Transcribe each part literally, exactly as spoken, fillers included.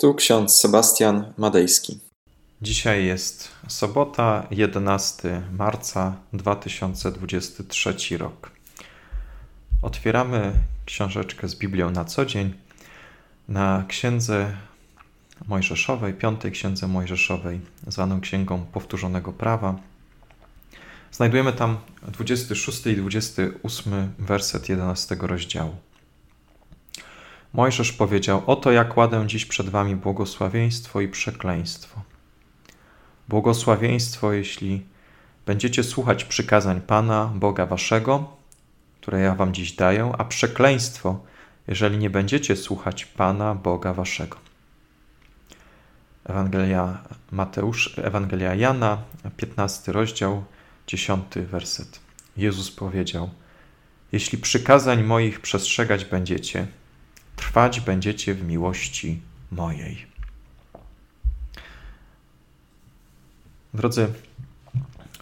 Tu ksiądz Sebastian Madejski. Dzisiaj jest sobota, jedenastego marca dwa tysiące dwudziestego trzeciego rok. Otwieramy książeczkę z Biblią na co dzień na Księdze Mojżeszowej, piątej Księdze Mojżeszowej, zwaną Księgą Powtórzonego Prawa. Znajdujemy tam dwudziesty szósty i dwudziesty ósmy werset jedenastego rozdziału. Mojżesz powiedział: oto ja kładę dziś przed wami błogosławieństwo i przekleństwo. Błogosławieństwo, jeśli będziecie słuchać przykazań Pana, Boga waszego, które ja wam dziś daję, a przekleństwo, jeżeli nie będziecie słuchać Pana, Boga waszego. Ewangelia Mateusz, Ewangelia Jana, piętnasty rozdział, dziesiąty werset. Jezus powiedział: jeśli przykazań moich przestrzegać będziecie, trwać będziecie w miłości mojej. Drodzy,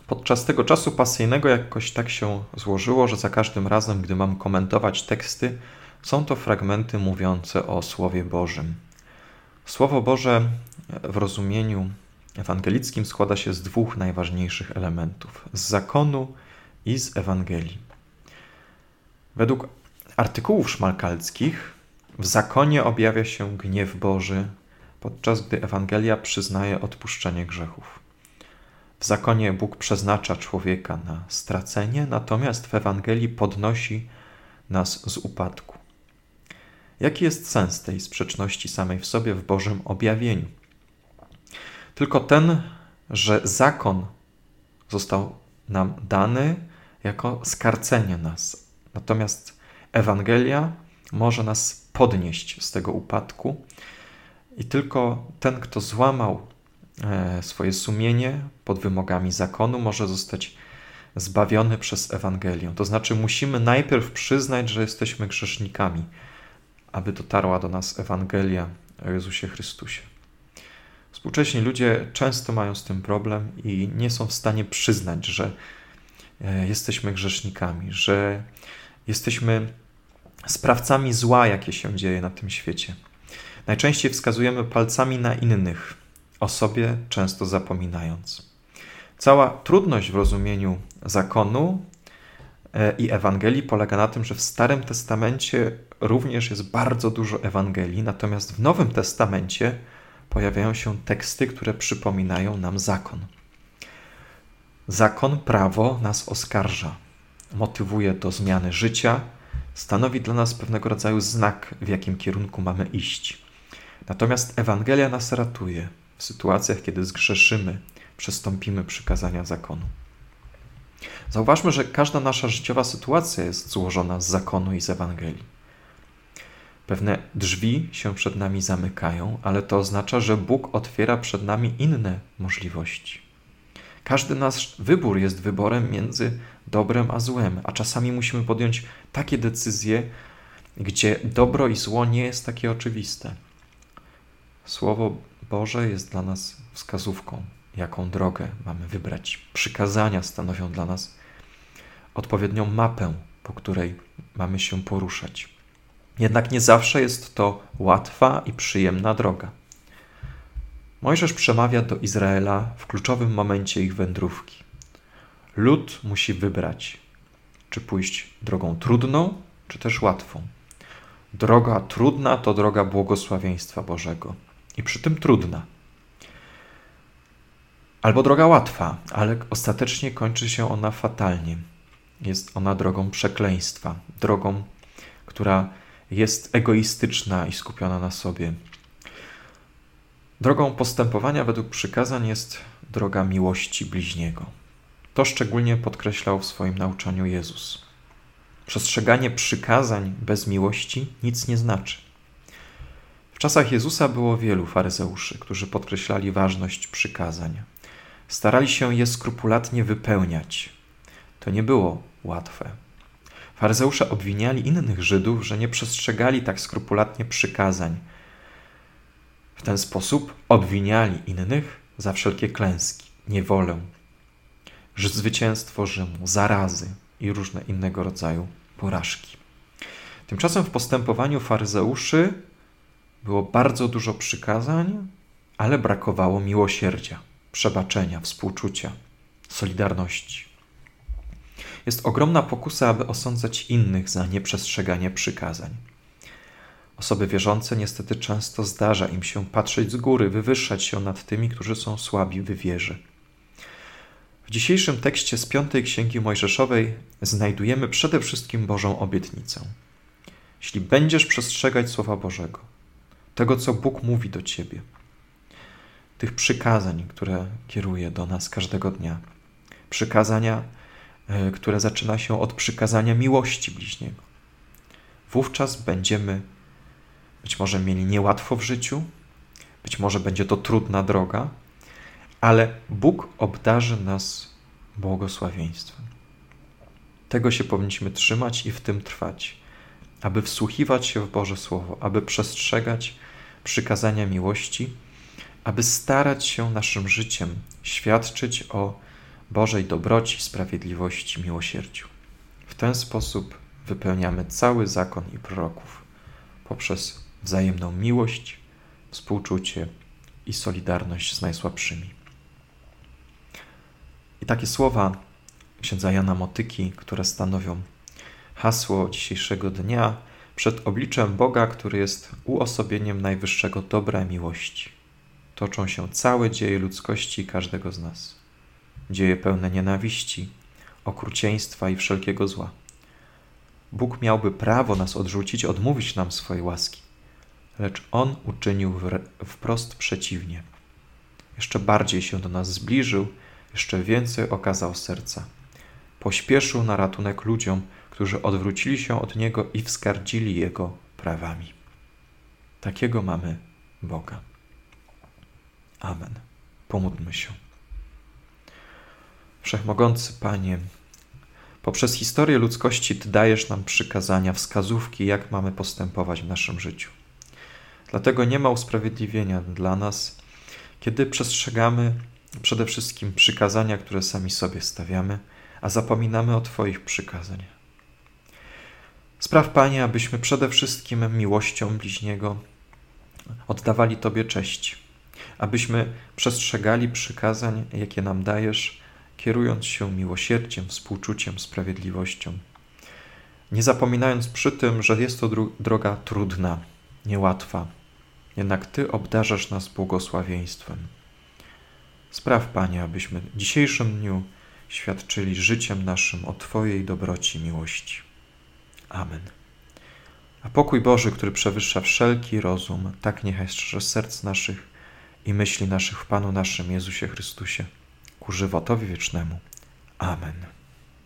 podczas tego czasu pasyjnego jakoś tak się złożyło, że za każdym razem, gdy mam komentować teksty, są to fragmenty mówiące o Słowie Bożym. Słowo Boże w rozumieniu ewangelickim składa się z dwóch najważniejszych elementów: z zakonu i z Ewangelii. Według artykułów szmalkalskich w zakonie objawia się gniew Boży, podczas gdy Ewangelia przyznaje odpuszczenie grzechów. W zakonie Bóg przeznacza człowieka na stracenie, natomiast w Ewangelii podnosi nas z upadku. Jaki jest sens tej sprzeczności samej w sobie w Bożym objawieniu? Tylko ten, że zakon został nam dany jako skarcenie nas. Natomiast Ewangelia może nas podnieść z tego upadku i tylko ten, kto złamał swoje sumienie pod wymogami zakonu, może zostać zbawiony przez Ewangelię. To znaczy musimy najpierw przyznać, że jesteśmy grzesznikami, aby dotarła do nas Ewangelia o Jezusie Chrystusie. Współcześni ludzie często mają z tym problem i nie są w stanie przyznać, że jesteśmy grzesznikami, że jesteśmy sprawcami zła, jakie się dzieje na tym świecie. Najczęściej wskazujemy palcami na innych, o sobie często zapominając. Cała trudność w rozumieniu zakonu i Ewangelii polega na tym, że w Starym Testamencie również jest bardzo dużo Ewangelii, natomiast w Nowym Testamencie pojawiają się teksty, które przypominają nam zakon. Zakon, prawo nas oskarża, motywuje do zmiany życia, stanowi dla nas pewnego rodzaju znak, w jakim kierunku mamy iść. Natomiast Ewangelia nas ratuje w sytuacjach, kiedy zgrzeszymy, przestąpimy przykazania zakonu. Zauważmy, że każda nasza życiowa sytuacja jest złożona z zakonu i z Ewangelii. Pewne drzwi się przed nami zamykają, ale to oznacza, że Bóg otwiera przed nami inne możliwości. Każdy nasz wybór jest wyborem między dobrem a złem, a czasami musimy podjąć takie decyzje, gdzie dobro i zło nie jest takie oczywiste. Słowo Boże jest dla nas wskazówką, jaką drogę mamy wybrać. Przykazania stanowią dla nas odpowiednią mapę, po której mamy się poruszać. Jednak nie zawsze jest to łatwa i przyjemna droga. Mojżesz przemawia do Izraela w kluczowym momencie ich wędrówki. Lud musi wybrać, czy pójść drogą trudną, czy też łatwą. Droga trudna to droga błogosławieństwa Bożego i przy tym trudna. Albo droga łatwa, ale ostatecznie kończy się ona fatalnie. Jest ona drogą przekleństwa, drogą, która jest egoistyczna i skupiona na sobie. Drogą postępowania według przykazań jest droga miłości bliźniego. To szczególnie podkreślał w swoim nauczaniu Jezus. Przestrzeganie przykazań bez miłości nic nie znaczy. W czasach Jezusa było wielu faryzeuszy, którzy podkreślali ważność przykazań. Starali się je skrupulatnie wypełniać. To nie było łatwe. Faryzeusze obwiniali innych Żydów, że nie przestrzegali tak skrupulatnie przykazań. W ten sposób obwiniali innych za wszelkie klęski, niewolę, zwycięstwo Rzymu, zarazy i różne innego rodzaju porażki. Tymczasem w postępowaniu faryzeuszy Było bardzo dużo przykazań, ale brakowało miłosierdzia, przebaczenia, współczucia, solidarności. Jest ogromna pokusa, aby osądzać innych za nieprzestrzeganie przykazań. Osoby wierzące niestety często zdarza im się patrzeć z góry, wywyższać się nad tymi, którzy są słabi w wierze. W dzisiejszym tekście z piątej Księgi Mojżeszowej znajdujemy przede wszystkim Bożą obietnicę. Jeśli będziesz przestrzegać Słowa Bożego, tego, co Bóg mówi do ciebie, tych przykazań, które kieruje do nas każdego dnia, przykazania, które zaczyna się od przykazania miłości bliźniego, wówczas będziemy być może mieli niełatwo w życiu, być może będzie to trudna droga, ale Bóg obdarzy nas błogosławieństwem. Tego się powinniśmy trzymać i w tym trwać, aby wsłuchiwać się w Boże Słowo, aby przestrzegać przykazania miłości, aby starać się naszym życiem świadczyć o Bożej dobroci, sprawiedliwości, miłosierdziu. W ten sposób wypełniamy cały zakon i proroków poprzez wzajemną miłość, współczucie i solidarność z najsłabszymi. I takie słowa księdza Jana Motyki, które stanowią hasło dzisiejszego dnia przed obliczem Boga, który jest uosobieniem najwyższego dobra i miłości. Toczą się całe dzieje ludzkości i każdego z nas. Dzieje pełne nienawiści, okrucieństwa i wszelkiego zła. Bóg miałby prawo nas odrzucić, odmówić nam swojej łaski, lecz On uczynił wprost przeciwnie. Jeszcze bardziej się do nas zbliżył, jeszcze więcej okazał serca. Pośpieszył na ratunek ludziom, którzy odwrócili się od Niego i wzgardzili Jego prawami. Takiego mamy Boga. Amen. Pomódlmy się. Wszechmogący Panie, poprzez historię ludzkości Ty dajesz nam przykazania, wskazówki, jak mamy postępować w naszym życiu. Dlatego nie ma usprawiedliwienia dla nas, kiedy przestrzegamy przede wszystkim przykazania, które sami sobie stawiamy, a zapominamy o Twoich przykazaniach. Spraw, Panie, abyśmy przede wszystkim miłością bliźniego oddawali Tobie cześć, abyśmy przestrzegali przykazań, jakie nam dajesz, kierując się miłosierdziem, współczuciem, sprawiedliwością. Nie zapominając przy tym, że jest to droga trudna, niełatwa. Jednak Ty obdarzasz nas błogosławieństwem. Spraw, Panie, abyśmy w dzisiejszym dniu świadczyli życiem naszym o Twojej dobroci i miłości. Amen. A pokój Boży, który przewyższa wszelki rozum, tak niechaj strzeże serc naszych i myśli naszych w Panu naszym Jezusie Chrystusie, ku żywotowi wiecznemu. Amen.